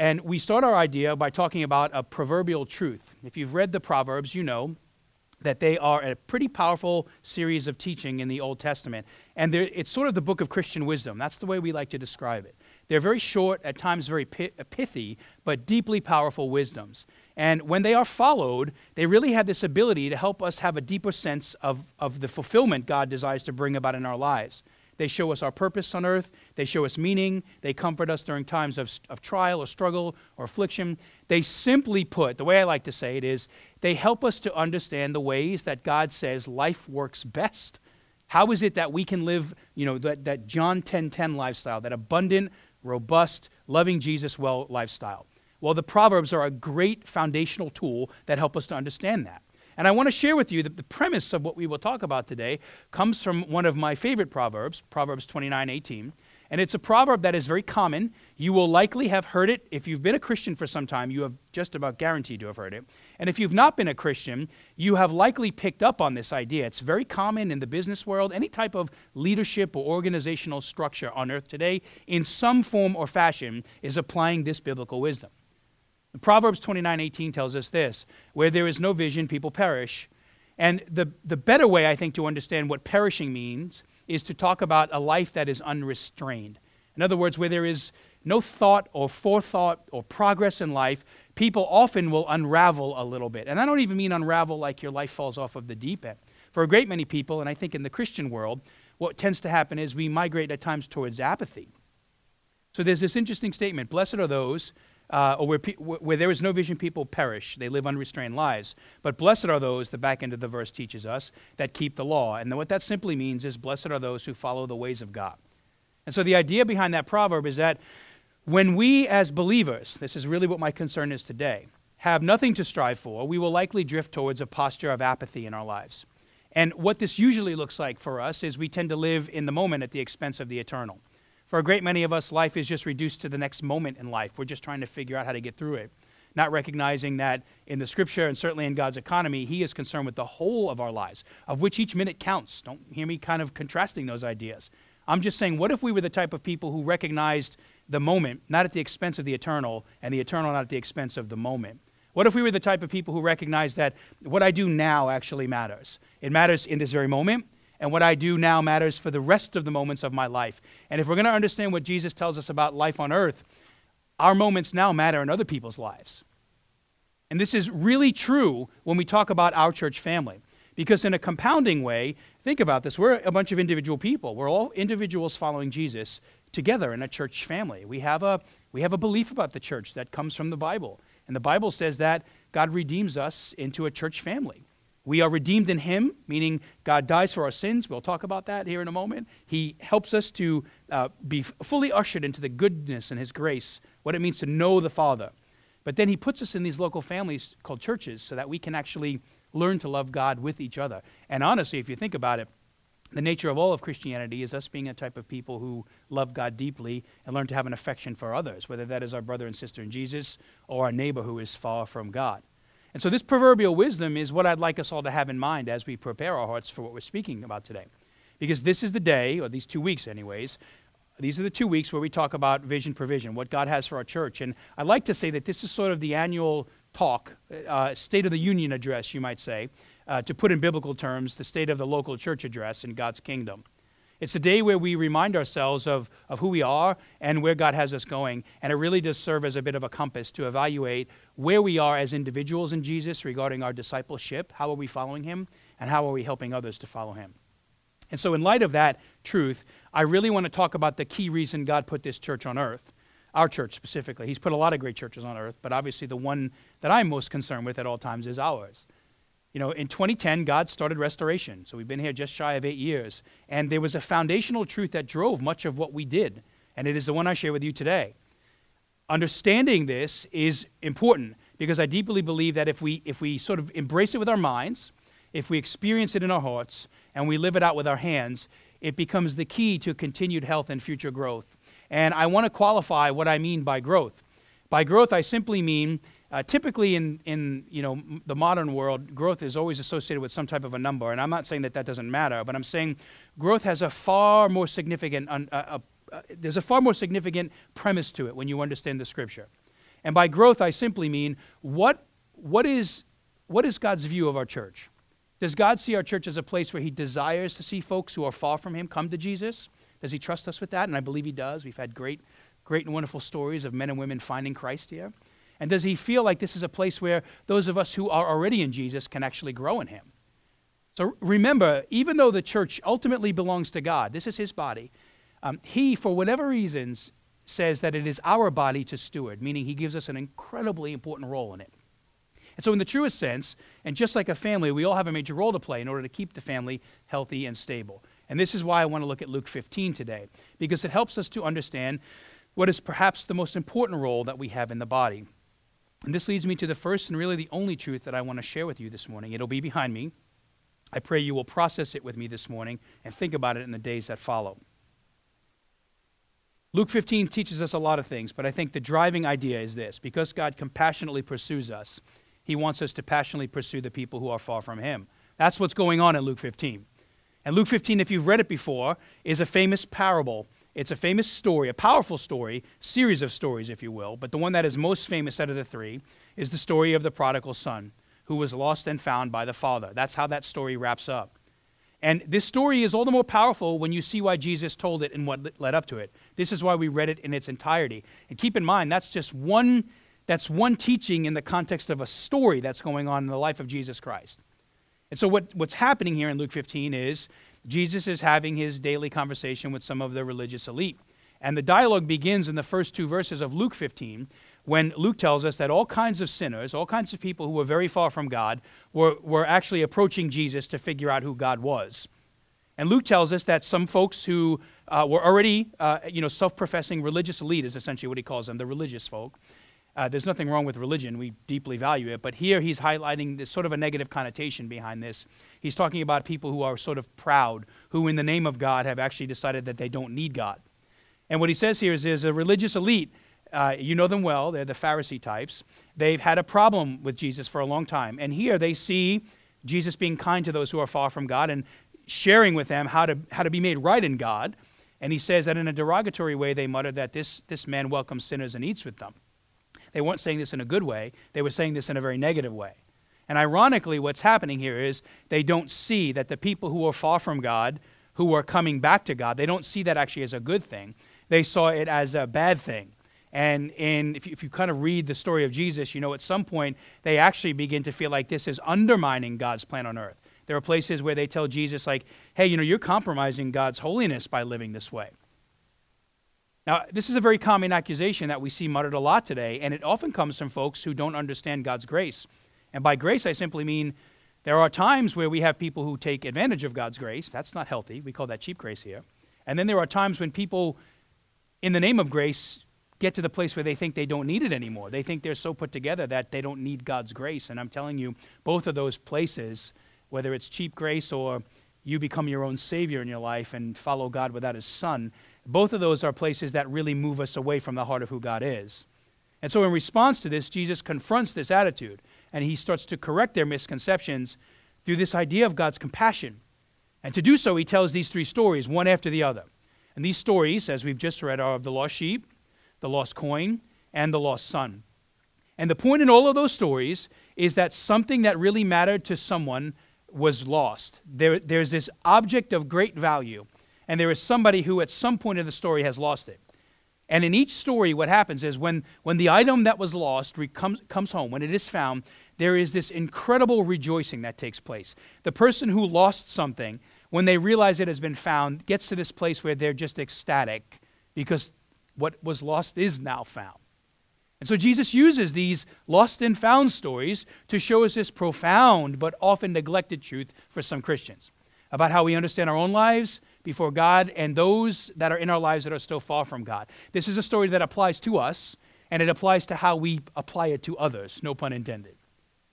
And we start our idea by talking about a proverbial truth. If you've read the Proverbs, you know that they are a pretty powerful series of teaching in the Old Testament. And it's sort of the book of Christian wisdom. That's the way we like to describe it. They're very short, at times very pithy, but deeply powerful wisdoms. And when they are followed, they really have this ability to help us have a deeper sense of the fulfillment God desires to bring about in our lives. They show us our purpose on earth. They show us meaning. They comfort us during times of trial or struggle or affliction. They simply put, the way I like to say it is, they help us to understand the ways that God says life works best. How is it that we can live, that John 10:10 lifestyle, that abundant, robust, loving Jesus well lifestyle? Well, the Proverbs are a great foundational tool that help us to understand that. And I want to share with you that the premise of what we will talk about today comes from one of my favorite Proverbs, Proverbs 29:18. And it's a proverb that is very common. You will likely have heard it. If you've been a Christian for some time, you have just about guaranteed to have heard it. And if you've not been a Christian, you have likely picked up on this idea. It's very common in the business world, any type of leadership or organizational structure on earth today, in some form or fashion, is applying this biblical wisdom. Proverbs 29:18 tells us this: where there is no vision, people perish. And the better way, I think, to understand what perishing means is to talk about a life that is unrestrained. In other words, where there is no thought or forethought or progress in life, people often will unravel a little bit. And I don't even mean unravel like your life falls off of the deep end. For a great many people, and I think in the Christian world, what tends to happen is we migrate at times towards apathy. So there's this interesting statement: blessed are those where there is no vision, people perish. They live unrestrained lives. But blessed are those, the back end of the verse teaches us, that keep the law. And what that simply means is blessed are those who follow the ways of God. And so the idea behind that proverb is that when we as believers, this is really what my concern is today, have nothing to strive for, we will likely drift towards a posture of apathy in our lives. And what this usually looks like for us is we tend to live in the moment at the expense of the eternal. For a great many of us, life is just reduced to the next moment in life. We're just trying to figure out how to get through it, not recognizing that in the Scripture and certainly in God's economy, He is concerned with the whole of our lives, of which each minute counts. Don't hear me kind of contrasting those ideas. I'm just saying, what if we were the type of people who recognized the moment, not at the expense of the eternal, and the eternal not at the expense of the moment? What if we were the type of people who recognized that what I do now actually matters? It matters in this very moment. And what I do now matters for the rest of the moments of my life. And if we're going to understand what Jesus tells us about life on earth, our moments now matter in other people's lives. And this is really true when we talk about our church family. Because in a compounding way, think about this. We're a bunch of individual people. We're all individuals following Jesus together in a church family. We have a belief about the church that comes from the Bible. And the Bible says that God redeems us into a church family. We are redeemed in Him, meaning God dies for our sins. We'll talk about that here in a moment. He helps us to be fully ushered into the goodness and His grace, what it means to know the Father. But then He puts us in these local families called churches so that we can actually learn to love God with each other. And honestly, if you think about it, the nature of all of Christianity is us being a type of people who love God deeply and learn to have an affection for others, whether that is our brother and sister in Jesus or our neighbor who is far from God. And so this proverbial wisdom is what I'd like us all to have in mind as we prepare our hearts for what we're speaking about today. Because this is the day, or these 2 weeks anyways, these are the 2 weeks where we talk about vision provision, what God has for our church. And I like to say that this is sort of the annual talk, State of the Union address, you might say, to put in biblical terms, the state of the local church address in God's kingdom. It's a day where we remind ourselves of who we are and where God has us going. And it really does serve as a bit of a compass to evaluate where we are as individuals in Jesus regarding our discipleship. How are we following Him? And how are we helping others to follow Him? And so in light of that truth, I really want to talk about the key reason God put this church on earth, our church specifically. He's put a lot of great churches on earth, but obviously the one that I'm most concerned with at all times is ours. In 2010, God started Restoration. So we've been here just shy of 8 years. And there was a foundational truth that drove much of what we did. And it is the one I share with you today. Understanding this is important because I deeply believe that if we sort of embrace it with our minds, if we experience it in our hearts, and we live it out with our hands, it becomes the key to continued health and future growth. And I want to qualify what I mean by growth. By growth, I simply mean typically in the modern world, growth is always associated with some type of a number, and I'm not saying that doesn't matter, but I'm saying growth has a far more significant there's a far more significant premise to it when you understand the Scripture. And by growth, I simply mean what is God's view of our church? Does God see our church as a place where he desires to see folks who are far from him come to Jesus? Does he trust us with that? And I believe he does. We've had great and wonderful stories of men and women finding Christ here. And does he feel like this is a place where those of us who are already in Jesus can actually grow in him? So remember, even though the church ultimately belongs to God, this is his body, he, for whatever reasons, says that it is our body to steward, meaning he gives us an incredibly important role in it. And so in the truest sense, and just like a family, we all have a major role to play in order to keep the family healthy and stable. And this is why I want to look at Luke 15 today, because it helps us to understand what is perhaps the most important role that we have in the body. And this leads me to the first and really the only truth that I want to share with you this morning. It'll be behind me. I pray you will process it with me this morning and think about it in the days that follow. Luke 15 teaches us a lot of things, but I think the driving idea is this. Because God compassionately pursues us, he wants us to passionately pursue the people who are far from him. That's what's going on in Luke 15. And Luke 15, if you've read it before, is a famous parable. It's a famous story, a powerful story, series of stories, if you will. But the one that is most famous out of the three is the story of the prodigal son, who was lost and found by the father. That's how that story wraps up. And this story is all the more powerful when you see why Jesus told it and what led up to it. This is why we read it in its entirety. And keep in mind, that's just one teaching in the context of a story that's going on in the life of Jesus Christ. And so what's happening here in Luke 15 is Jesus is having his daily conversation with some of the religious elite. And the dialogue begins in the first two verses of Luke 15 when Luke tells us that all kinds of sinners, all kinds of people who were very far from God were actually approaching Jesus to figure out who God was. And Luke tells us that some folks who were already self-professing religious elite is essentially what he calls them, the religious folk. There's nothing wrong with religion. We deeply value it. But here he's highlighting this sort of a negative connotation behind this. He's talking about people who are sort of proud, who in the name of God have actually decided that they don't need God. And what he says here is there's a religious elite. You know them well. They're the Pharisee types. They've had a problem with Jesus for a long time. And here they see Jesus being kind to those who are far from God and sharing with them how to be made right in God. And he says that in a derogatory way, they muttered that this man welcomes sinners and eats with them. They weren't saying this in a good way. They were saying this in a very negative way. And ironically, what's happening here is they don't see that the people who are far from God, who are coming back to God, they don't see that actually as a good thing. They saw it as a bad thing. And if you kind of read the story of Jesus, you know at some point they actually begin to feel like this is undermining God's plan on earth. There are places where they tell Jesus like, hey, you're compromising God's holiness by living this way. Now, this is a very common accusation that we see muttered a lot today, and it often comes from folks who don't understand God's grace. And by grace, I simply mean there are times where we have people who take advantage of God's grace. That's not healthy. We call that cheap grace here. And then there are times when people, in the name of grace, get to the place where they think they don't need it anymore. They think they're so put together that they don't need God's grace. And I'm telling you, both of those places, whether it's cheap grace or you become your own savior in your life and follow God without his son, both of those are places that really move us away from the heart of who God is. And so in response to this, Jesus confronts this attitude, and he starts to correct their misconceptions through this idea of God's compassion. And to do so, he tells these three stories, one after the other. And these stories, as we've just read, are of the lost sheep, the lost coin, and the lost son. And the point in all of those stories is that something that really mattered to someone was lost. There's this object of great value, and there is somebody who at some point in the story has lost it. And in each story, what happens is when the item that was lost comes home, when it is found, there is this incredible rejoicing that takes place. The person who lost something, when they realize it has been found, gets to this place where they're just ecstatic because what was lost is now found. And so Jesus uses these lost and found stories to show us this profound but often neglected truth for some Christians about how we understand our own lives before God and those that are in our lives that are still far from God. This is a story that applies to us, and it applies to how we apply it to others, no pun intended.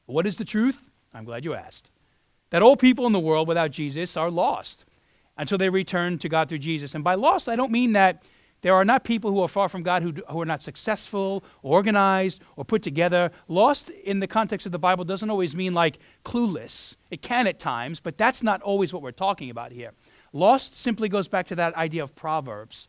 But what is the truth? I'm glad you asked. That all people in the world without Jesus are lost until they return to God through Jesus. And by lost, I don't mean that there are not people who are far from God who are not successful, organized, or put together. Lost in the context of the Bible doesn't always mean like clueless. It can at times, but that's not always what we're talking about here. Lost simply goes back to that idea of Proverbs.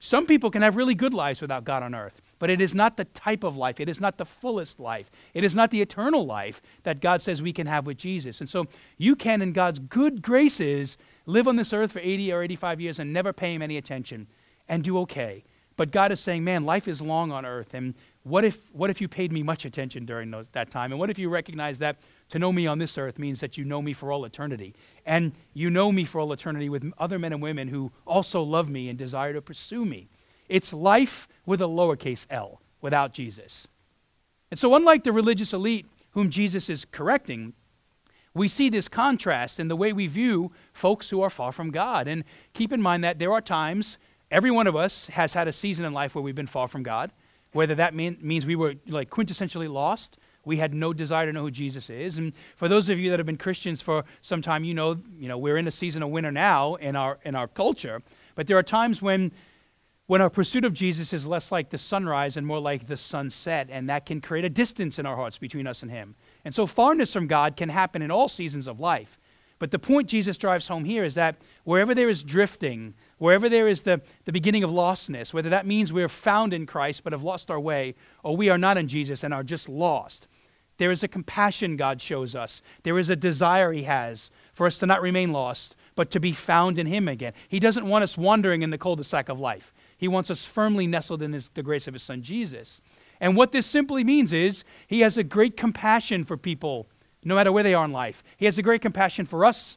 Some people can have really good lives without God on earth, But it is not the type of life. It is not the fullest life. It is not the eternal life that God says we can have with Jesus. And so you can, in God's good graces, live on this earth for 80 or 85 years and never pay him any attention and do okay. But God is saying, man, life is long on earth. And what if you paid me much attention during that time? And what if you recognize that to know me on this earth means that you know me for all eternity? And you know me for all eternity with other men and women who also love me and desire to pursue me. It's life with a lowercase l, without Jesus. And so unlike the religious elite whom Jesus is correcting, we see this contrast in the way we view folks who are far from God. And keep in mind that there are times, every one of us has had a season in life where we've been far from God, whether that means we were like quintessentially lost, we had no desire to know who Jesus is. And for those of you that have been Christians for some time, you know we're in a season of winter now in our culture, but there are times when our pursuit of Jesus is less like the sunrise and more like the sunset, and that can create a distance in our hearts between us and him. And so farness from God can happen in all seasons of life. But the point Jesus drives home here is that wherever there is drifting, wherever there is the beginning of lostness, whether that means we're found in Christ but have lost our way, or we are not in Jesus and are just lost, there is a compassion God shows us. There is a desire he has for us to not remain lost, but to be found in him again. He doesn't want us wandering in the cul-de-sac of life. He wants us firmly nestled in the grace of his son Jesus. And what this simply means is he has a great compassion for people no matter where they are in life. He has a great compassion for us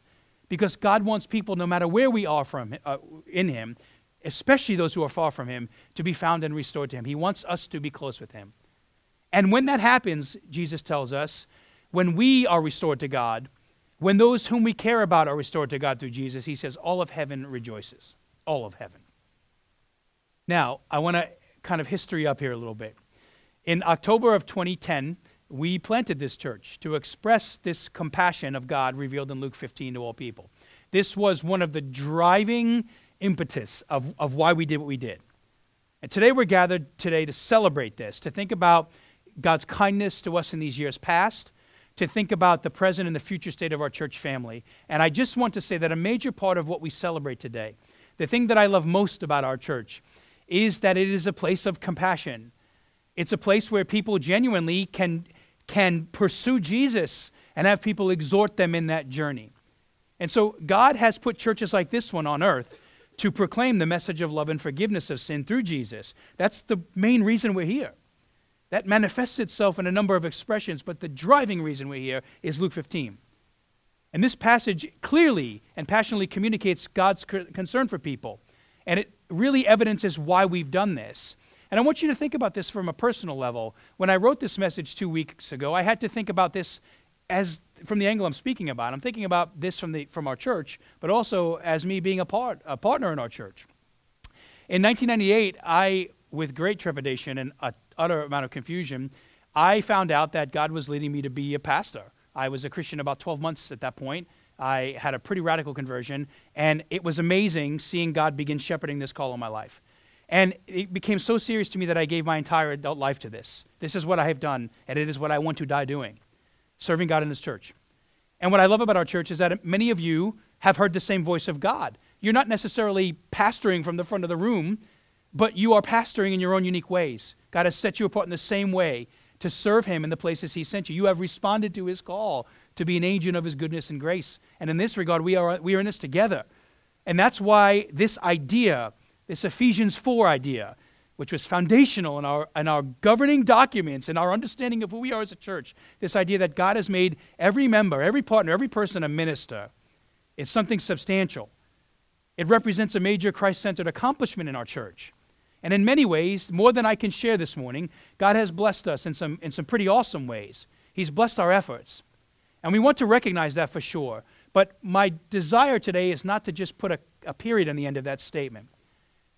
because God wants people, no matter where we are in him, especially those who are far from him, to be found and restored to him. He wants us to be close with him. And when that happens, Jesus tells us, when we are restored to God, when those whom we care about are restored to God through Jesus, he says, all of heaven rejoices. All of heaven. Now, I want to kind of history up here a little bit. In October of 2010, we planted this church to express this compassion of God revealed in Luke 15 to all people. This was one of the driving impetus of why we did what we did. And today we're gathered today to celebrate this, to think about God's kindness to us in these years past, to think about the present and the future state of our church family. And I just want to say that a major part of what we celebrate today, the thing that I love most about our church, is that it is a place of compassion. It's a place where people genuinely can pursue Jesus and have people exhort them in that journey. And so God has put churches like this one on earth to proclaim the message of love and forgiveness of sin through Jesus. That's the main reason we're here. That manifests itself in a number of expressions, but the driving reason we're here is Luke 15. And this passage clearly and passionately communicates God's concern for people. And it really evidences why we've done this. And I want you to think about this from a personal level. When I wrote this message 2 weeks ago, I had to think about this as from the angle I'm speaking about. I'm thinking about this from our church, but also as me being a partner in our church. In 1998, I, with great trepidation and an utter amount of confusion, I found out that God was leading me to be a pastor. I was a Christian about 12 months at that point. I had a pretty radical conversion, and it was amazing seeing God begin shepherding this call on my life. And it became so serious to me that I gave my entire adult life to this. This is what I have done, and it is what I want to die doing, serving God in his church. And what I love about our church is that many of you have heard the same voice of God. You're not necessarily pastoring from the front of the room, but you are pastoring in your own unique ways. God has set you apart in the same way to serve him in the places he sent you. You have responded to his call to be an agent of his goodness and grace. And in this regard, we are in this together. And that's why this idea, this Ephesians 4 idea, which was foundational in our governing documents, in our understanding of who we are as a church, this idea that God has made every member, every partner, every person a minister, it's something substantial. It represents a major Christ-centered accomplishment in our church. And in many ways, more than I can share this morning, God has blessed us in some pretty awesome ways. He's blessed our efforts. And we want to recognize that for sure. But my desire today is not to just put a period on the end of that statement.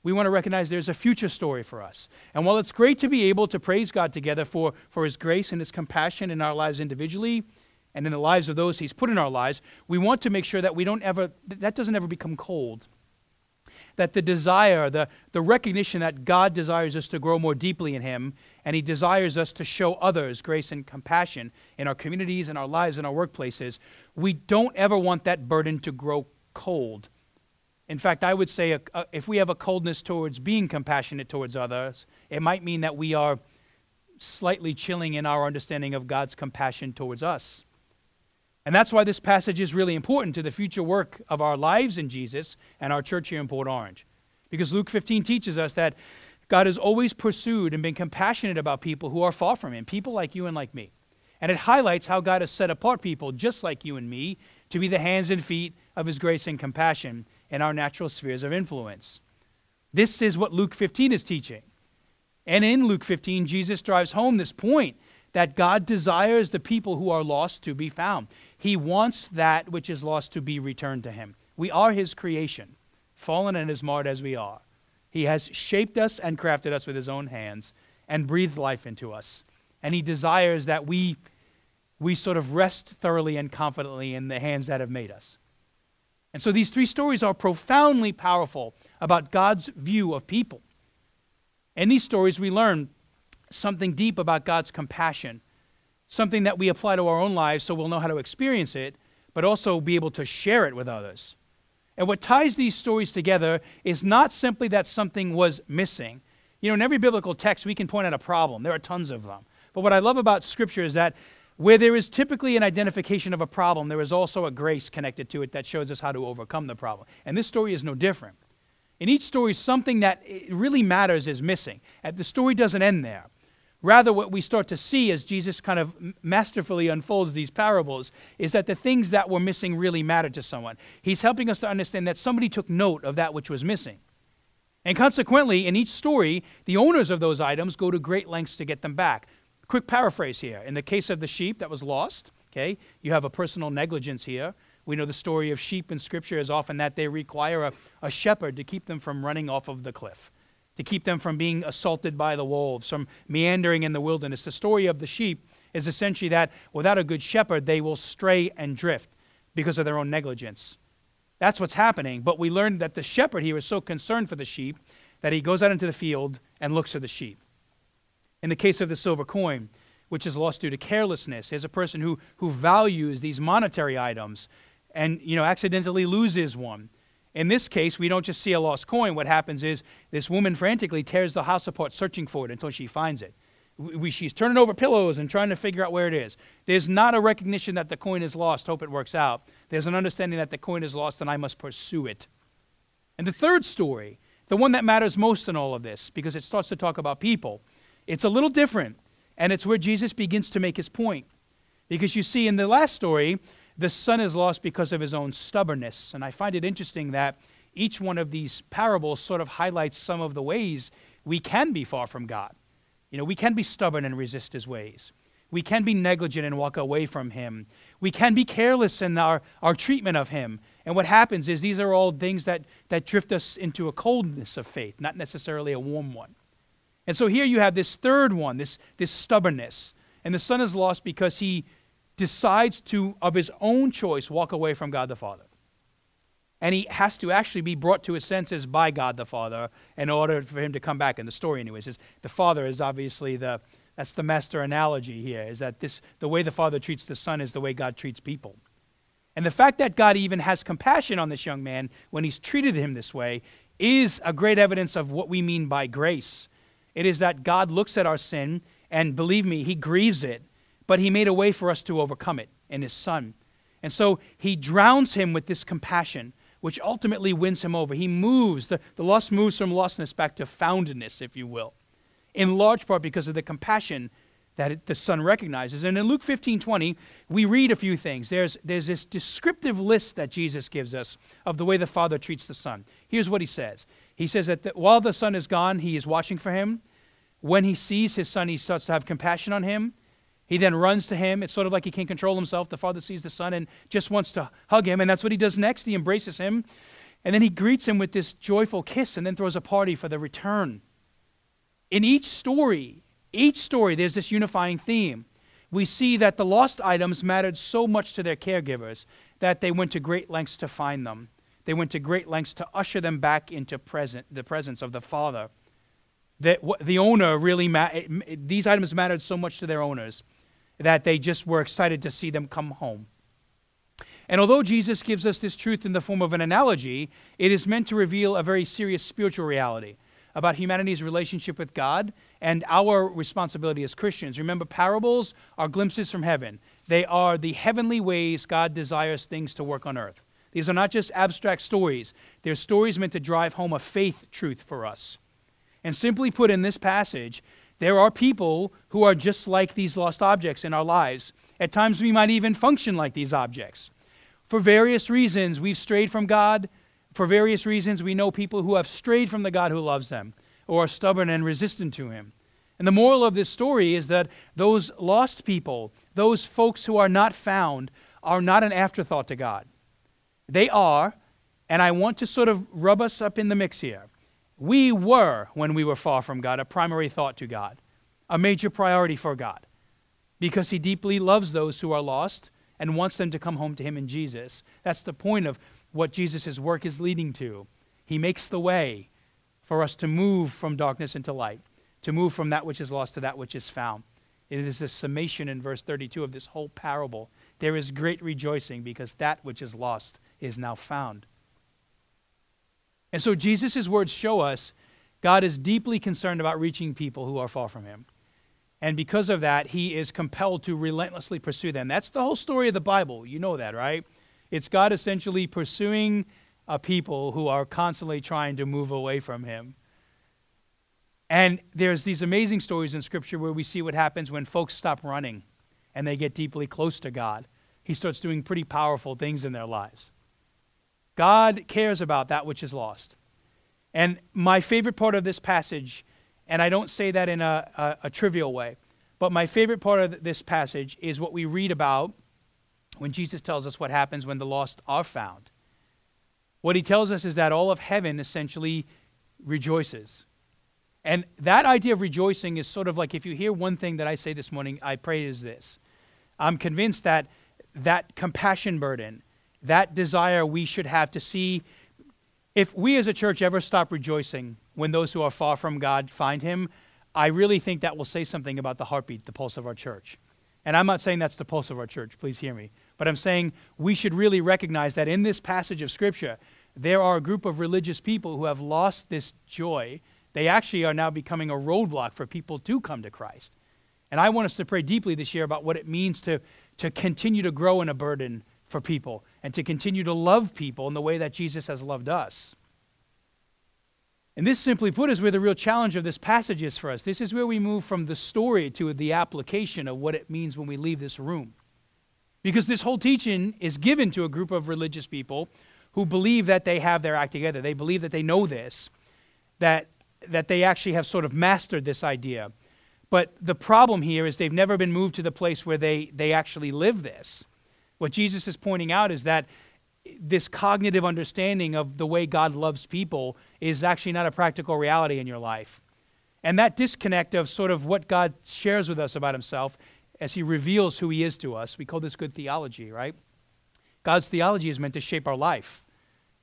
We want to recognize there's a future story for us. And while it's great to be able to praise God together for his grace and his compassion in our lives individually and in the lives of those he's put in our lives, we want to make sure that that doesn't ever become cold. That the desire, the recognition that God desires us to grow more deeply in him, and he desires us to show others grace and compassion in our communities, in our lives, in our workplaces, we don't ever want that burden to grow cold. In fact, I would say if we have a coldness towards being compassionate towards others, It might mean that we are slightly chilling in our understanding of God's compassion towards us. And that's why this passage is really important to the future work of our lives in Jesus and our church here in Port Orange. Because Luke 15 teaches us that God has always pursued and been compassionate about people who are far from Him, people like you and like me. And it highlights how God has set apart people just like you and me to be the hands and feet of His grace and compassion in our natural spheres of influence. This is what Luke 15 is teaching. And in Luke 15, Jesus drives home this point that God desires the people who are lost to be found. He wants that which is lost to be returned to Him. We are His creation, fallen and as marred as we are. He has shaped us and crafted us with His own hands and breathed life into us. And He desires that we sort of rest thoroughly and confidently in the hands that have made us. And so these three stories are profoundly powerful about God's view of people. In these stories, we learn something deep about God's compassion, something that we apply to our own lives so we'll know how to experience it, but also be able to share it with others. And what ties these stories together is not simply that something was missing. You know, in every biblical text, we can point out a problem. There are tons of them. But what I love about Scripture is that where there is typically an identification of a problem, there is also a grace connected to it that shows us how to overcome the problem. And this story is no different. In each story, something that really matters is missing. The story doesn't end there. Rather, what we start to see as Jesus kind of masterfully unfolds these parables is that the things that were missing really mattered to someone. He's helping us to understand that somebody took note of that which was missing. And consequently, in each story, the owners of those items go to great lengths to get them back. Quick paraphrase here. In the case of the sheep that was lost, okay, you have a personal negligence here. We know the story of sheep in Scripture is often that they require a shepherd to keep them from running off of the cliff, to keep them from being assaulted by the wolves, from meandering in the wilderness. The story of the sheep is essentially that without a good shepherd, they will stray and drift because of their own negligence. That's what's happening. But we learned that the shepherd here is so concerned for the sheep that he goes out into the field and looks for the sheep. In the case of the silver coin, which is lost due to carelessness, there's a person who values these monetary items and, you know, accidentally loses one. In this case, we don't just see a lost coin. What happens is this woman frantically tears the house apart searching for it until she finds it. She's turning over pillows and trying to figure out where it is. There's not a recognition that the coin is lost, hope it works out. There's an understanding that the coin is lost and I must pursue it. And the third story, the one that matters most in all of this, because it starts to talk about people, it's a little different, and it's where Jesus begins to make His point. Because you see, in the last story, the son is lost because of his own stubbornness. And I find it interesting that each one of these parables sort of highlights some of the ways we can be far from God. You know, we can be stubborn and resist His ways. We can be negligent and walk away from Him. We can be careless in our treatment of Him. And what happens is these are all things that drift us into a coldness of faith, not necessarily a warm one. And so here you have this third one, this stubbornness. And the son is lost because he decides to, of his own choice, walk away from God the Father. And he has to actually be brought to his senses by God the Father in order for him to come back. In the story anyways, the Father is obviously that's the master analogy here, is that the way the Father treats the son is the way God treats people. And the fact that God even has compassion on this young man when He's treated him this way is a great evidence of what we mean by grace. It is that God looks at our sin, and believe me, He grieves it, but He made a way for us to overcome it in His Son. And so He drowns him with this compassion, which ultimately wins him over. He moves, the lost moves from lostness back to foundedness, if you will, in large part because of the compassion that the Son recognizes. And in Luke 15:20, we read a few things. There's this descriptive list that Jesus gives us of the way the Father treats the Son. Here's what He says. He says that while the son is gone, He is watching for him. When He sees his son, He starts to have compassion on him. He then runs to him. It's sort of like he can't control himself. The Father sees the son and just wants to hug him, and that's what He does next. He embraces him, and then He greets him with this joyful kiss and then throws a party for the return. In each story, there's this unifying theme. We see that the lost items mattered so much to their caregivers that they went to great lengths to find them. They went to great lengths to usher them back into the presence of the Father. The owner really these items mattered so much to their owners that they just were excited to see them come home. And although Jesus gives us this truth in the form of an analogy, it is meant to reveal a very serious spiritual reality, about humanity's relationship with God and our responsibility as Christians. Remember, parables are glimpses from heaven. They are the heavenly ways God desires things to work on earth. These are not just abstract stories. They're stories meant to drive home a faith truth for us. And simply put, in this passage, there are people who are just like these lost objects in our lives. At times, we might even function like these objects. For various reasons, we've strayed from God. For various reasons, we know people who have strayed from the God who loves them or are stubborn and resistant to him. And the moral of this story is that those lost people, those folks who are not found, are not an afterthought to God. They are, and I want to sort of rub us up in the mix here. We were, when we were far from God, a primary thought to God, a major priority for God, because he deeply loves those who are lost and wants them to come home to him in Jesus. That's the point of what Jesus' work is leading to. He makes the way for us to move from darkness into light, to move from that which is lost to that which is found. It is a summation in verse 32 of this whole parable. There is great rejoicing because that which is lost is now found. And so Jesus' words show us God is deeply concerned about reaching people who are far from him. And because of that, he is compelled to relentlessly pursue them. That's the whole story of the Bible. You know that, right? It's God essentially pursuing a people who are constantly trying to move away from him. And there's these amazing stories in Scripture where we see what happens when folks stop running and they get deeply close to God. He starts doing pretty powerful things in their lives. God cares about that which is lost. And my favorite part of this passage, and I don't say that in a trivial way, but my favorite part of this passage is what we read about when Jesus tells us what happens when the lost are found. What he tells us is that all of heaven essentially rejoices. And that idea of rejoicing is sort of like, if you hear one thing that I say this morning, I pray is this. I'm convinced that that compassion burden, that desire we should have to see, if we as a church ever stop rejoicing when those who are far from God find him, I really think that will say something about the heartbeat, the pulse of our church. And I'm not saying that's the pulse of our church, please hear me. But I'm saying we should really recognize that in this passage of Scripture, there are a group of religious people who have lost this joy. They actually are now becoming a roadblock for people to come to Christ. And I want us to pray deeply this year about what it means to continue to grow in a burden for people and to continue to love people in the way that Jesus has loved us. And this, simply put, is where the real challenge of this passage is for us. This is where we move from the story to the application of what it means when we leave this room. Because this whole teaching is given to a group of religious people who believe that they have their act together. They believe that they know this, that they actually have sort of mastered this idea. But the problem here is they've never been moved to the place where they actually live this. What Jesus is pointing out is that this cognitive understanding of the way God loves people is actually not a practical reality in your life. And that disconnect of sort of what God shares with us about himself as he reveals who he is to us, we call this good theology, right? God's theology is meant to shape our life.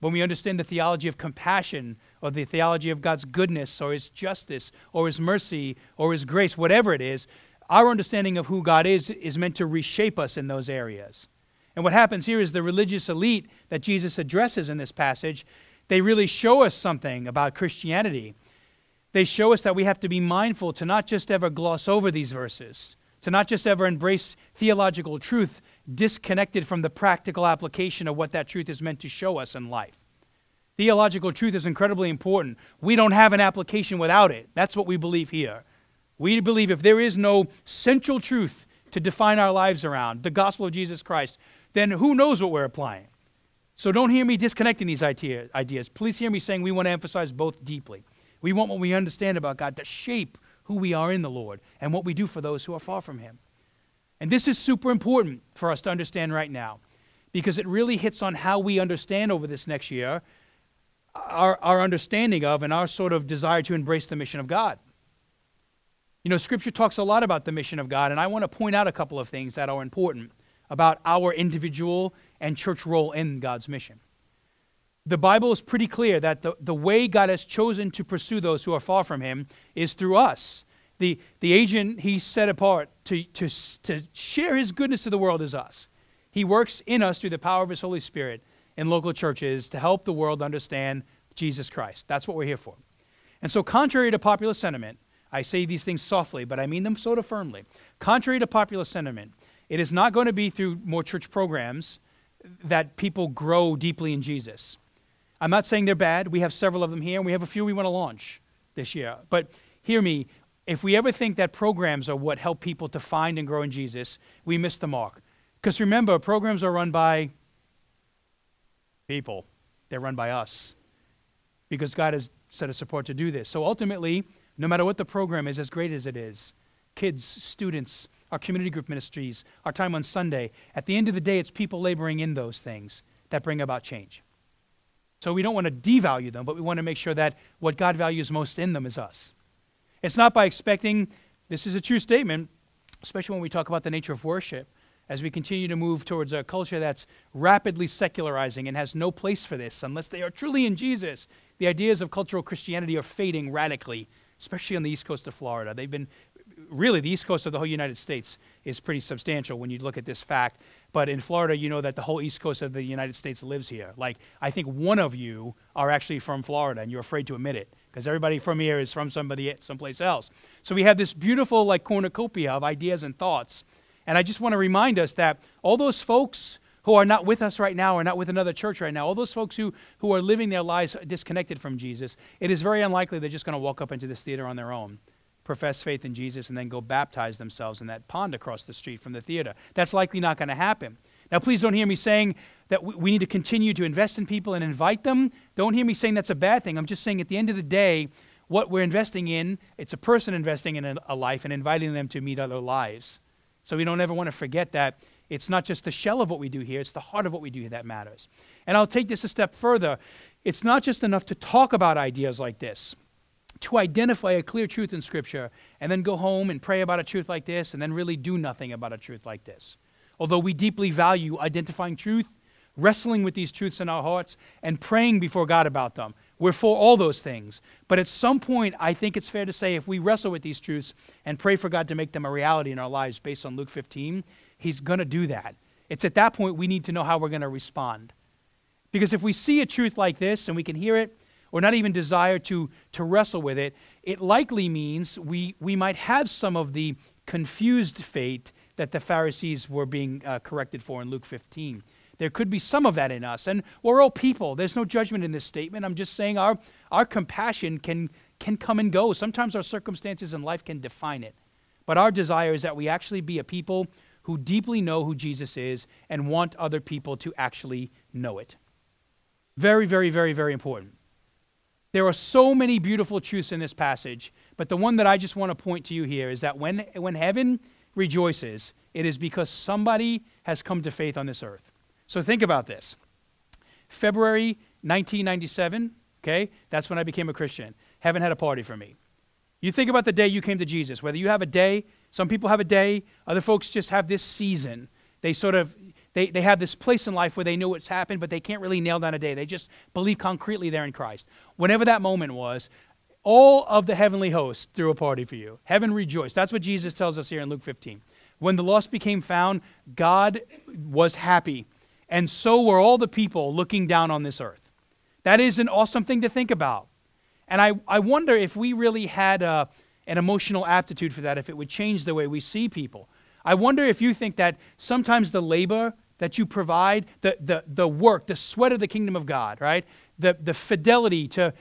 When we understand the theology of compassion or the theology of God's goodness or his justice or his mercy or his grace, whatever it is, our understanding of who God is meant to reshape us in those areas. And what happens here is the religious elite that Jesus addresses in this passage, they really show us something about Christianity. They show us that we have to be mindful to not just ever gloss over these verses, to not just ever embrace theological truth disconnected from the practical application of what that truth is meant to show us in life. Theological truth is incredibly important. We don't have an application without it. That's what we believe here. We believe if there is no central truth to define our lives around, the gospel of Jesus Christ, then who knows what we're applying. So don't hear me disconnecting these ideas. Please hear me saying we want to emphasize both deeply. We want what we understand about God to shape who we are in the Lord and what we do for those who are far from him. And this is super important for us to understand right now because it really hits on how we understand over this next year our understanding of and our sort of desire to embrace the mission of God. You know, Scripture talks a lot about the mission of God, and I want to point out a couple of things that are important about our individual and church role in God's mission. The Bible is pretty clear that the way God has chosen to pursue those who are far from him is through us. The agent he set apart to share his goodness to the world is us. He works in us through the power of his Holy Spirit in local churches to help the world understand Jesus Christ. That's what we're here for. And so contrary to popular sentiment, I say these things softly, but I mean them sort of firmly. Contrary to popular sentiment, it is not going to be through more church programs that people grow deeply in Jesus. I'm not saying they're bad. We have several of them here, and we have a few we want to launch this year. But hear me, if we ever think that programs are what help people to find and grow in Jesus, we miss the mark. Because remember, programs are run by people. They're run by us because God has set us apart to do this. So ultimately, no matter what the program is, as great as it is, kids, students, our community group ministries, our time on Sunday, at the end of the day, it's people laboring in those things that bring about change. So we don't want to devalue them, but we want to make sure that what God values most in them is us. It's not by expecting, this is a true statement, especially when we talk about the nature of worship, as we continue to move towards a culture that's rapidly secularizing and has no place for this unless they are truly in Jesus. The ideas of cultural Christianity are fading radically, especially on the east coast of Florida. They've been, really the east coast of the whole United States is pretty substantial when you look at this fact. But in Florida, you know that the whole east coast of the United States lives here. Like, I think one of you are actually from Florida and you're afraid to admit it because everybody from here is from somebody someplace else. So we have this beautiful like cornucopia of ideas and thoughts. And I just want to remind us that all those folks who are not with us right now or not with another church right now, all those folks who are living their lives disconnected from Jesus, it is very unlikely they're just going to walk up into this theater on their own, profess faith in Jesus, and then go baptize themselves in that pond across the street from the theater. That's likely not going to happen. Now, please don't hear me saying that we need to continue to invest in people and invite them. Don't hear me saying that's a bad thing. I'm just saying at the end of the day, what we're investing in, it's a person investing in a life and inviting them to meet other lives. So we don't ever want to forget that it's not just the shell of what we do here, it's the heart of what we do here that matters. And I'll take this a step further. It's not just enough to talk about ideas like this, to identify a clear truth in Scripture, and then go home and pray about a truth like this, and then really do nothing about a truth like this. Although we deeply value identifying truth, wrestling with these truths in our hearts, and praying before God about them. We're for all those things. But at some point, I think it's fair to say if we wrestle with these truths and pray for God to make them a reality in our lives based on Luke 15, he's going to do that. It's at that point we need to know how we're going to respond. Because if we see a truth like this and we can hear it or not even desire to wrestle with it, it likely means we might have some of the confused faith that the Pharisees were being corrected for in Luke 15. There could be some of that in us, and we're all people. There's no judgment in this statement. I'm just saying our compassion can come and go. Sometimes our circumstances in life can define it. But our desire is that we actually be a people who deeply know who Jesus is and want other people to actually know it. Very, very, very, very important. There are so many beautiful truths in this passage, but the one that I just want to point to you here is that when heaven rejoices, it is because somebody has come to faith on this earth. So think about this. February 1997, okay, that's when I became a Christian. Heaven had a party for me. You think about the day you came to Jesus, whether you have a day, some people have a day, other folks just have this season. They sort of, they have this place in life where they know what's happened, but they can't really nail down a day. They just believe concretely they're in Christ. Whenever that moment was, all of the heavenly hosts threw a party for you. Heaven rejoiced. That's what Jesus tells us here in Luke 15. When the lost became found, God was happy. And so were all the people looking down on this earth. That is an awesome thing to think about. And I wonder if we really had an emotional aptitude for that, if it would change the way we see people. I wonder if you think that sometimes the labor that you provide, the work, the sweat of the kingdom of God, right? The fidelity to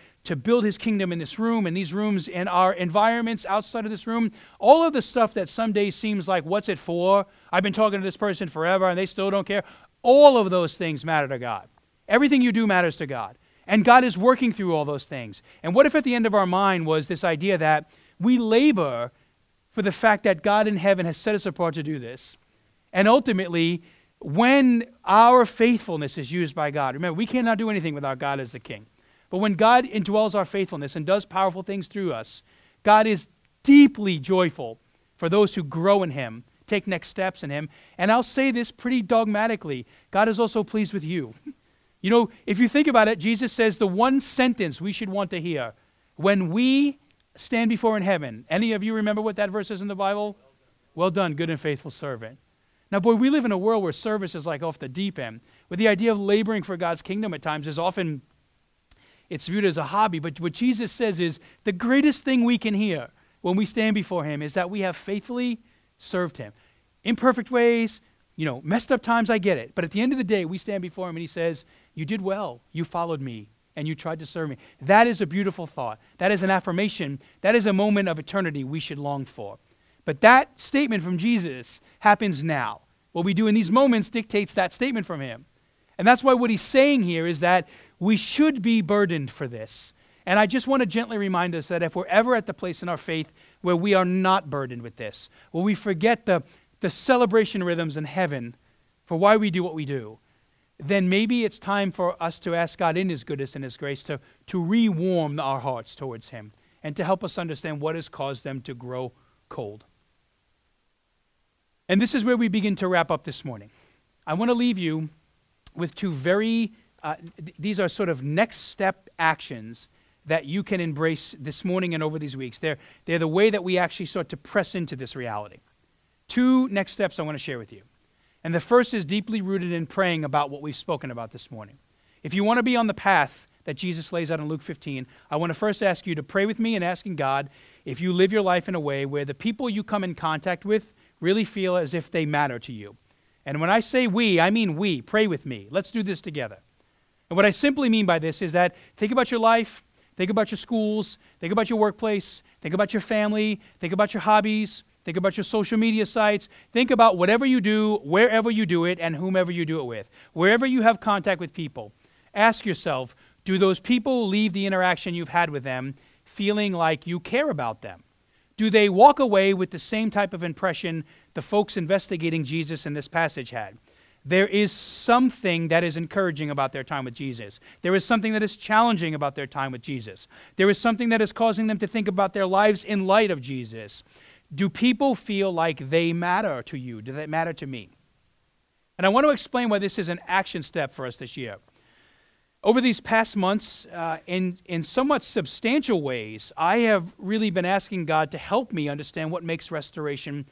build his kingdom in this room, in these rooms, in our environments outside of this room, all of the stuff that some days seems like, what's it for? I've been talking to this person forever and they still don't care. All of those things matter to God. Everything you do matters to God. And God is working through all those things. And what if at the end of our mind was this idea that we labor for the fact that God in heaven has set us apart to do this. And ultimately, when our faithfulness is used by God, remember, we cannot do anything without God as the king. But when God indwells our faithfulness and does powerful things through us, God is deeply joyful for those who grow in him, take next steps in him. And I'll say this pretty dogmatically. God is also pleased with you. You know, if you think about it, Jesus says the one sentence we should want to hear. When we stand before in heaven. Any of you remember what that verse is in the Bible? Well done, good and faithful servant. Now, boy, we live in a world where service is like off the deep end, where the idea of laboring for God's kingdom at times is often, It's viewed as a hobby. But what Jesus says is the greatest thing we can hear when we stand before him is that we have faithfully served him. Imperfect ways, messed up times, I get it. But at the end of the day, we stand before him and he says, you did well. You followed me and you tried to serve me. That is a beautiful thought. That is an affirmation. That is a moment of eternity we should long for. But that statement from Jesus happens now. What we do in these moments dictates that statement from him. And that's why what he's saying here is that we should be burdened for this. And I just want to gently remind us that if we're ever at the place in our faith where we are not burdened with this, where we forget the celebration rhythms in heaven for why we do what we do, then maybe it's time for us to ask God in his goodness and his grace to rewarm our hearts towards him and to help us understand what has caused them to grow cold. And this is where we begin to wrap up this morning. I want to leave you with two very, these are sort of next step actions that you can embrace this morning and over these weeks. They're the way that we actually start to press into this reality. Two next steps I want to share with you. And the first is deeply rooted in praying about what we've spoken about this morning. If you want to be on the path that Jesus lays out in Luke 15, I want to first ask you to pray with me and asking God if you live your life in a way where the people you come in contact with really feel as if they matter to you. And when I say we, I mean we. Pray with me. Let's do this together. And what I simply mean by this is that think about your life, think about your schools, think about your workplace, think about your family, think about your hobbies, think about your social media sites, think about whatever you do, wherever you do it, and whomever you do it with. Wherever you have contact with people, ask yourself, do those people leave the interaction you've had with them feeling like you care about them? Do they walk away with the same type of impression the folks investigating Jesus in this passage had? There is something that is encouraging about their time with Jesus. There is something that is challenging about their time with Jesus. There is something that is causing them to think about their lives in light of Jesus. Do people feel like they matter to you? Do they matter to me? And I want to explain why this is an action step for us this year. Over these past months, in somewhat substantial ways, I have really been asking God to help me understand what makes restoration.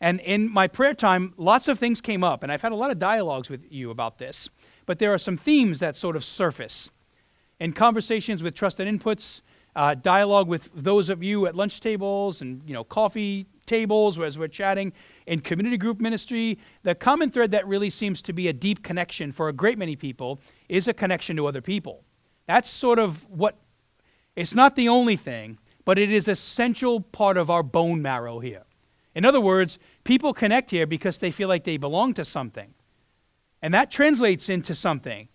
And in my prayer time, lots of things came up, and I've had a lot of dialogues with you about this. But there are some themes that sort of surface. In conversations with trusted inputs, dialogue with those of you at lunch tables and coffee tables as we're chatting, in community group ministry, the common thread that really seems to be a deep connection for a great many people is a connection to other people. That's sort of what, it's not the only thing, but it is an essential part of our bone marrow here. In other words, people connect here because they feel like they belong to something. And that translates into something.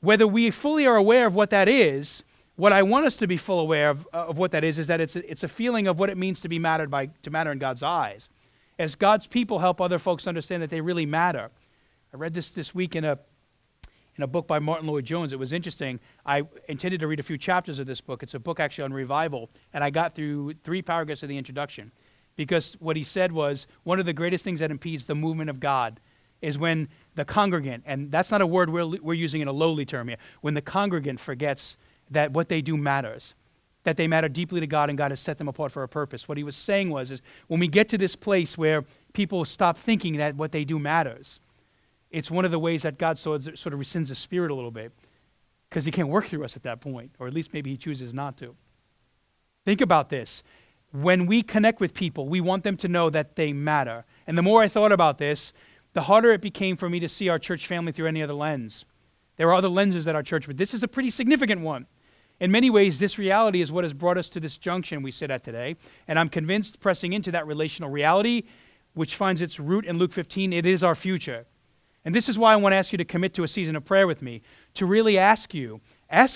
Whether we fully are aware of what that is, what I want us to be full aware of what that is that it's a feeling of what it means to be mattered by, to matter in God's eyes. As God's people help other folks understand that they really matter. I read this week in a book by Martin Lloyd-Jones. It was interesting. I intended to read a few chapters of this book. It's a book actually on revival, and I got through 3 paragraphs of the introduction because what he said was one of the greatest things that impedes the movement of God is when the congregant, and that's not a word we're using in a lowly term here, when the congregant forgets that what they do matters, that they matter deeply to God and God has set them apart for a purpose. What he was saying was when we get to this place where people stop thinking that what they do matters, it's one of the ways that God sort of rescinds the spirit a little bit because he can't work through us at that point, or at least maybe he chooses not to. Think about this. When we connect with people, we want them to know that they matter. And the more I thought about this, the harder it became for me to see our church family through any other lens. There are other lenses at our church, but this is a pretty significant one. In many ways, this reality is what has brought us to this junction we sit at today, and I'm convinced pressing into that relational reality, which finds its root in Luke 15, it is our future. And this is why I want to ask you to commit to a season of prayer with me, to really ask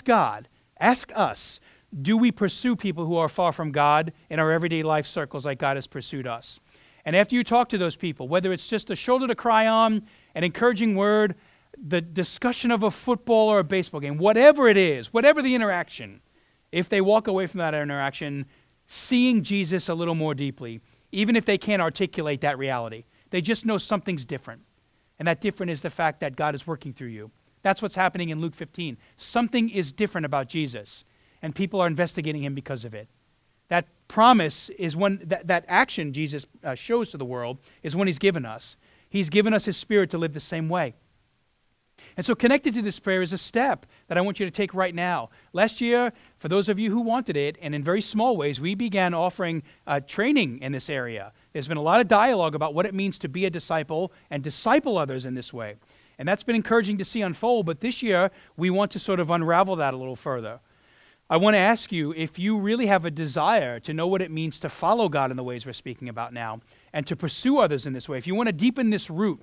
God, ask us, do we pursue people who are far from God in our everyday life circles like God has pursued us? And after you talk to those people, whether it's just a shoulder to cry on, an encouraging word, the discussion of a football or a baseball game, whatever it is, whatever the interaction, if they walk away from that interaction, seeing Jesus a little more deeply, even if they can't articulate that reality, they just know something's different. And that different is the fact that God is working through you. That's what's happening in Luke 15. Something is different about Jesus, and people are investigating him because of it. That promise is one, that action Jesus shows to the world is one he's given us. He's given us his spirit to live the same way. And so connected to this prayer is a step that I want you to take right now. Last year, for those of you who wanted it, and in very small ways, we began offering training in this area. There's been a lot of dialogue about what it means to be a disciple and disciple others in this way. And that's been encouraging to see unfold, but this year, we want to sort of unravel that a little further. I want to ask you if you really have a desire to know what it means to follow God in the ways we're speaking about now and to pursue others in this way. If you want to deepen this root,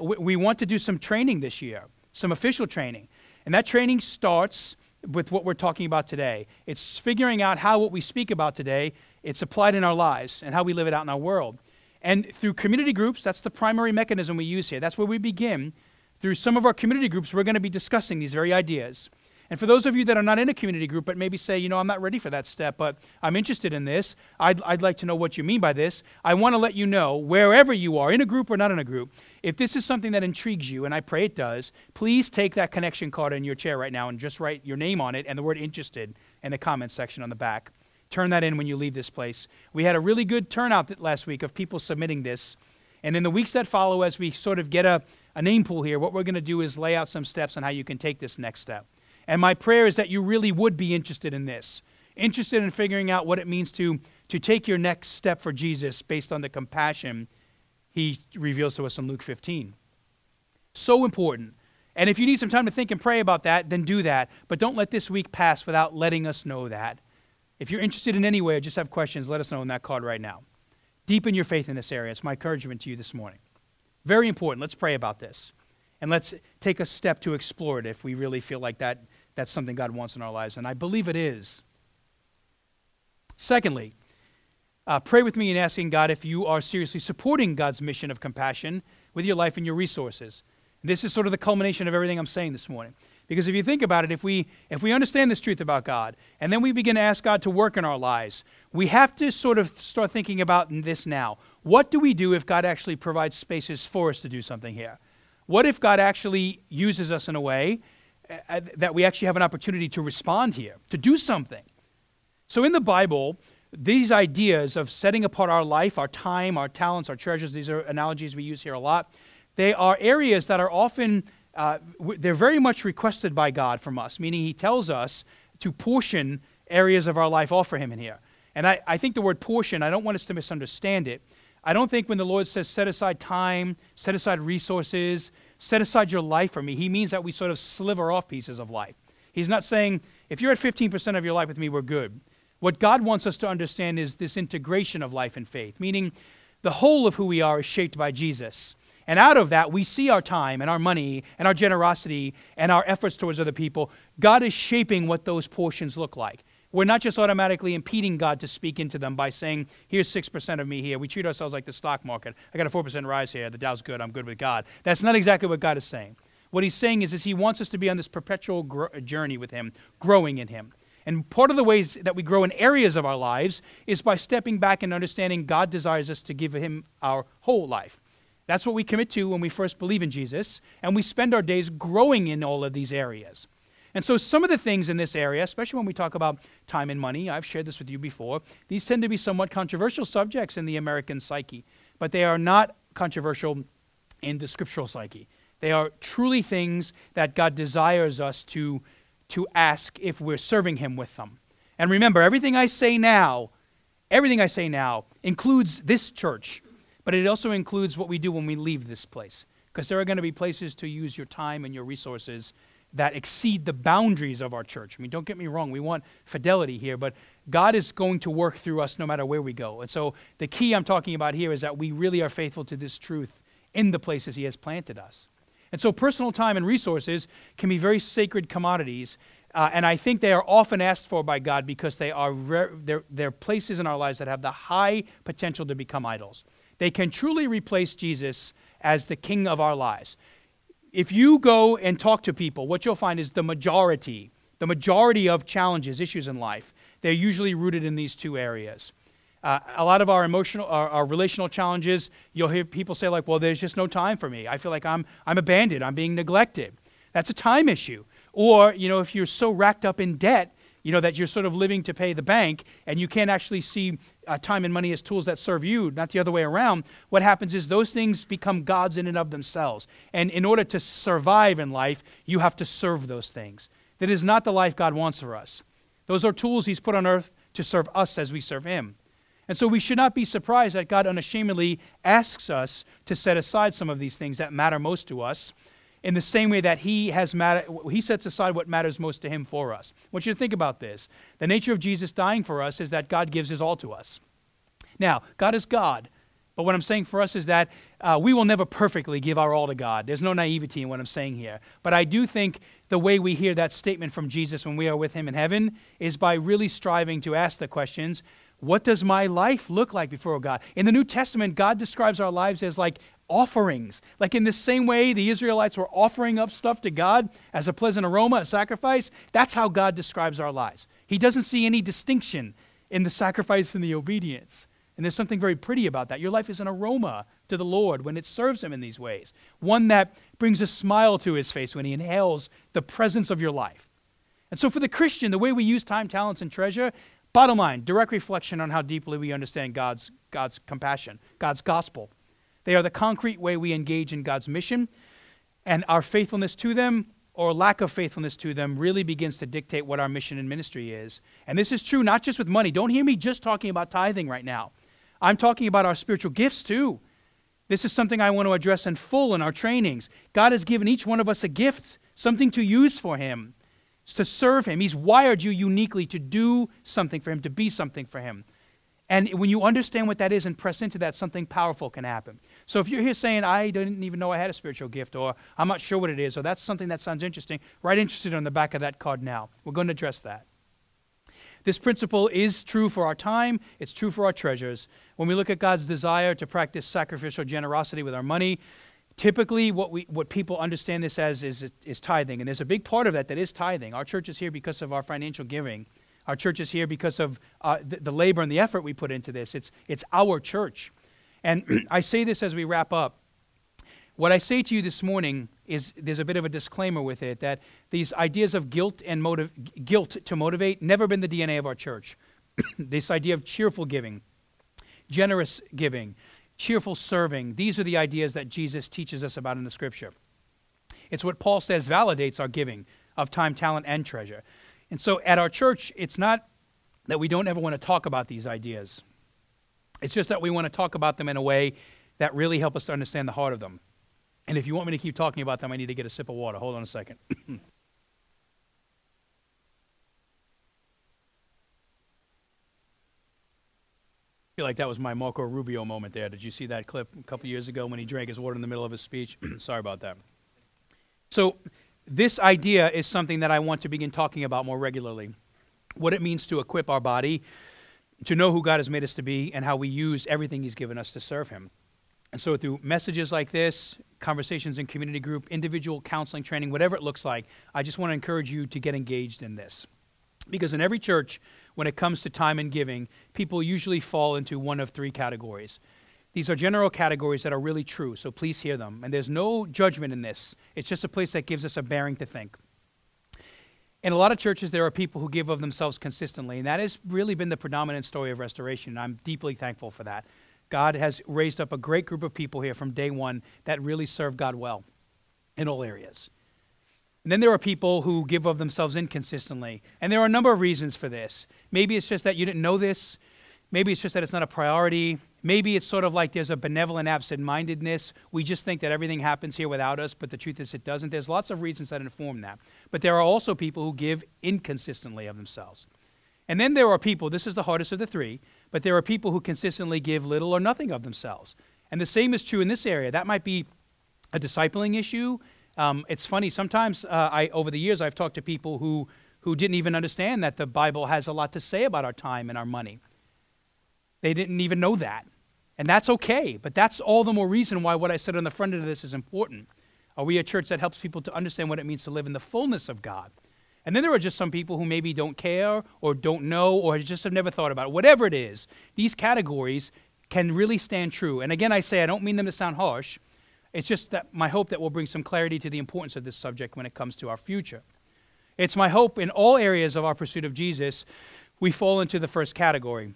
we want to do some training this year, some official training. And that training starts with what we're talking about today. It's figuring out how what we speak about today, it's applied in our lives and how we live it out in our world. And through community groups, that's the primary mechanism we use here. That's where we begin. Through some of our community groups, we're going to be discussing these very ideas. And for those of you that are not in a community group, but maybe say, you know, I'm not ready for that step, but I'm interested in this. I'd like to know what you mean by this. I want to let you know, wherever you are, in a group or not in a group, if this is something that intrigues you, and I pray it does, please take that connection card in your chair right now and just write your name on it and the word interested in the comments section on the back. Turn that in when you leave this place. We had a really good turnout last week of people submitting this. And in the weeks that follow, as we sort of get a name pool here, what we're going to do is lay out some steps on how you can take this next step. And my prayer is that you really would be interested in this, interested in figuring out what it means to take your next step for Jesus based on the compassion he reveals to us in Luke 15. So important. And if you need some time to think and pray about that, then do that. But don't let this week pass without letting us know that. If you're interested in any way or just have questions, let us know on that card right now. Deepen your faith in this area. It's my encouragement to you this morning. Very important. Let's pray about this. And let's take a step to explore it if we really feel like that's something God wants in our lives. And I believe it is. Secondly, pray with me in asking God if you are seriously supporting God's mission of compassion with your life and your resources. And this is sort of the culmination of everything I'm saying this morning. Because if you think about it, if we understand this truth about God, and then we begin to ask God to work in our lives, we have to sort of start thinking about this now. What do we do if God actually provides spaces for us to do something here? What if God actually uses us in a way that we actually have an opportunity to respond here, to do something? So in the Bible, these ideas of setting apart our life, our time, our talents, our treasures, these are analogies we use here a lot. They are areas that are often, they're very much requested by God from us, meaning he tells us to portion areas of our life off for him in here. And I think the word portion, I don't want us to misunderstand it. I don't think when the Lord says set aside time, set aside resources, set aside your life for me, he means that we sort of sliver off pieces of life. He's not saying, if you're at 15% of your life with me, we're good. What God wants us to understand is this integration of life and faith, meaning the whole of who we are is shaped by Jesus. And out of that, we see our time and our money and our generosity and our efforts towards other people. God is shaping what those portions look like. We're not just automatically impeding God to speak into them by saying, here's 6% of me here. We treat ourselves like the stock market. I got a 4% rise here. The Dow's good. I'm good with God. That's not exactly what God is saying. What he's saying is he wants us to be on this perpetual journey with him, growing in him. And part of the ways that we grow in areas of our lives is by stepping back and understanding God desires us to give him our whole life. That's what we commit to when we first believe in Jesus, and we spend our days growing in all of these areas. And so some of the things in this area, especially when we talk about time and money, I've shared this with you before, these tend to be somewhat controversial subjects in the American psyche, but they are not controversial in the scriptural psyche. They are truly things that God desires us to ask if we're serving him with them. And remember, everything I say now includes this church, but it also includes what we do when we leave this place, because there are going to be places to use your time and your resources that exceed the boundaries of our church. I mean, don't get me wrong, we want fidelity here, but God is going to work through us no matter where we go. And so the key I'm talking about here is that we really are faithful to this truth in the places he has planted us. And so personal time and resources can be very sacred commodities, and I think they are often asked for by God because they are they're places in our lives that have the high potential to become idols. They can truly replace Jesus as the king of our lives. If you go and talk to people, what you'll find is the majority of challenges, issues in life, they're usually rooted in these two areas. A lot of our emotional, our relational challenges, you'll hear people say like, well, there's just no time for me. I feel like I'm abandoned. I'm being neglected. That's a time issue. Or, you know, if you're so racked up in debt you know, that you're sort of living to pay the bank, and you can't actually see time and money as tools that serve you, not the other way around, what happens is those things become gods in and of themselves. And in order to survive in life, you have to serve those things. That is not the life God wants for us. Those are tools he's put on earth to serve us as we serve him. And so we should not be surprised that God unashamedly asks us to set aside some of these things that matter most to us, in the same way that he sets aside what matters most to him for us. I want you to think about this. The nature of Jesus dying for us is that God gives his all to us. Now, God is God, but what I'm saying for us is that we will never perfectly give our all to God. There's no naivety in what I'm saying here. But I do think the way we hear that statement from Jesus when we are with him in heaven is by really striving to ask the questions, what does my life look like before God? In the New Testament, God describes our lives as like offerings. Like in the same way the Israelites were offering up stuff to God as a pleasant aroma, a sacrifice, that's how God describes our lives. He doesn't see any distinction in the sacrifice and the obedience. And there's something very pretty about that. Your life is an aroma to the Lord when it serves him in these ways. One that brings a smile to his face when he inhales the presence of your life. And so for the Christian, the way we use time, talents, and treasure, bottom line, direct reflection on how deeply we understand God's compassion, God's gospel. They are the concrete way we engage in God's mission, and our faithfulness to them or lack of faithfulness to them really begins to dictate what our mission and ministry is. And this is true not just with money. Don't hear me just talking about tithing right now. I'm talking about our spiritual gifts too. This is something I want to address in full in our trainings. God has given each one of us a gift, something to use for him. It's to serve him. He's wired you uniquely to do something for him, to be something for him. And when you understand what that is and press into that, something powerful can happen. So if you're here saying, I didn't even know I had a spiritual gift, or I'm not sure what it is, or that's something that sounds interesting, write interested on the back of that card now. We're going to address that. This principle is true for our time. It's true for our treasures. When we look at God's desire to practice sacrificial generosity with our money, typically, what people understand this as is tithing, and there's a big part of that that is tithing. Our church is here because of our financial giving. Our church is here because of the labor and the effort we put into this. It's our church, and I say this as we wrap up. What I say to you this morning is there's a bit of a disclaimer with it that these ideas of guilt to motivate never been the DNA of our church. This idea of cheerful giving, generous giving, cheerful serving. These are the ideas that Jesus teaches us about in the scripture. It's what Paul says validates our giving of time, talent, and treasure. And so at our church, it's not that we don't ever want to talk about these ideas. It's just that we want to talk about them in a way that really helps us to understand the heart of them. And if you want me to keep talking about them, I need to get a sip of water. Hold on a second. I feel like that was my Marco Rubio moment there. Did you see that clip a couple years ago when he drank his water in the middle of his speech? Sorry about that. So this idea is something that I want to begin talking about more regularly. What it means to equip our body, to know who God has made us to be, and how we use everything he's given us to serve him. And so through messages like this, conversations in community group, individual counseling, training, whatever it looks like, I just want to encourage you to get engaged in this. Because in every church, when it comes to time and giving, people usually fall into one of three categories. These are general categories that are really true, so please hear them. And there's no judgment in this. It's just a place that gives us a bearing to think. In a lot of churches, there are people who give of themselves consistently, and that has really been the predominant story of Restoration, and I'm deeply thankful for that. God has raised up a great group of people here from day one that really serve God well in all areas. And then there are people who give of themselves inconsistently. And there are a number of reasons for this. Maybe it's just that you didn't know this. Maybe it's just that it's not a priority. Maybe it's sort of like there's a benevolent absent-mindedness. We just think that everything happens here without us, but the truth is it doesn't. There's lots of reasons that inform that. But there are also people who give inconsistently of themselves. And then there are people, this is the hardest of the three, but there are people who consistently give little or nothing of themselves. And the same is true in this area. That might be a discipling issue. It's funny, sometimes over the years I've talked to people who didn't even understand that the Bible has a lot to say about our time and our money. They didn't even know that. And that's okay, but that's all the more reason why what I said on the front end of this is important. Are we a church that helps people to understand what it means to live in the fullness of God? And then there are just some people who maybe don't care or don't know or just have never thought about it. Whatever it is, these categories can really stand true. And again, I say I don't mean them to sound harsh. It's just that my hope that will bring some clarity to the importance of this subject when it comes to our future. It's my hope in all areas of our pursuit of Jesus, we fall into the first category.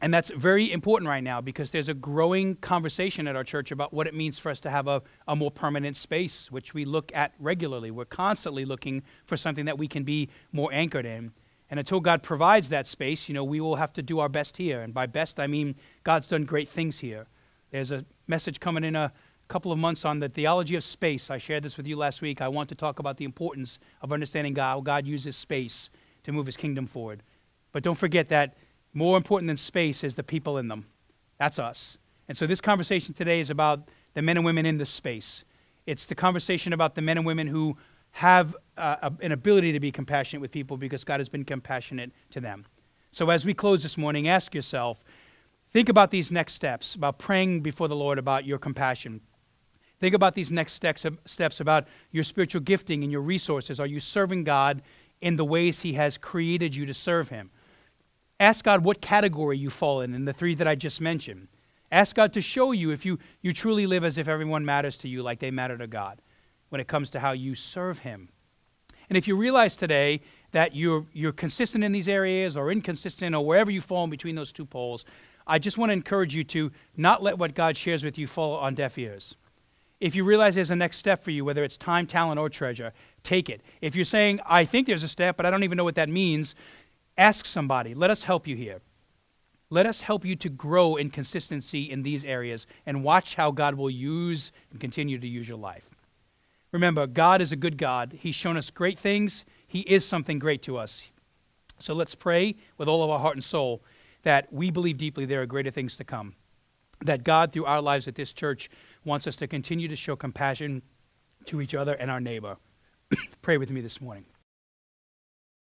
And that's very important right now because there's a growing conversation at our church about what it means for us to have a more permanent space, which we look at regularly. We're constantly looking for something that we can be more anchored in. And until God provides that space, we will have to do our best here. And by best, I mean God's done great things here. There's a message coming in a couple of months on the theology of space. I shared this with you last week. I want to talk about the importance of understanding God, how God uses space to move his kingdom forward. But don't forget that more important than space is the people in them. That's us. And so this conversation today is about the men and women in this space. It's the conversation about the men and women who have an ability to be compassionate with people because God has been compassionate to them. So as we close this morning, ask yourself, think about these next steps, about praying before the Lord about your compassion. Think about these next steps about your spiritual gifting and your resources. Are you serving God in the ways he has created you to serve him? Ask God what category you fall in the three that I just mentioned. Ask God to show you if you truly live as if everyone matters to you like they matter to God when it comes to how you serve him. And if you realize today that you're consistent in these areas or inconsistent or wherever you fall in between those two poles, I just want to encourage you to not let what God shares with you fall on deaf ears. If you realize there's a next step for you, whether it's time, talent, or treasure, take it. If you're saying, I think there's a step, but I don't even know what that means, ask somebody. Let us help you here. Let us help you to grow in consistency in these areas and watch how God will use and continue to use your life. Remember, God is a good God. He's shown us great things. He is something great to us. So let's pray with all of our heart and soul that we believe deeply there are greater things to come, that God, through our lives at this church, wants us to continue to show compassion to each other and our neighbor. Pray with me this morning.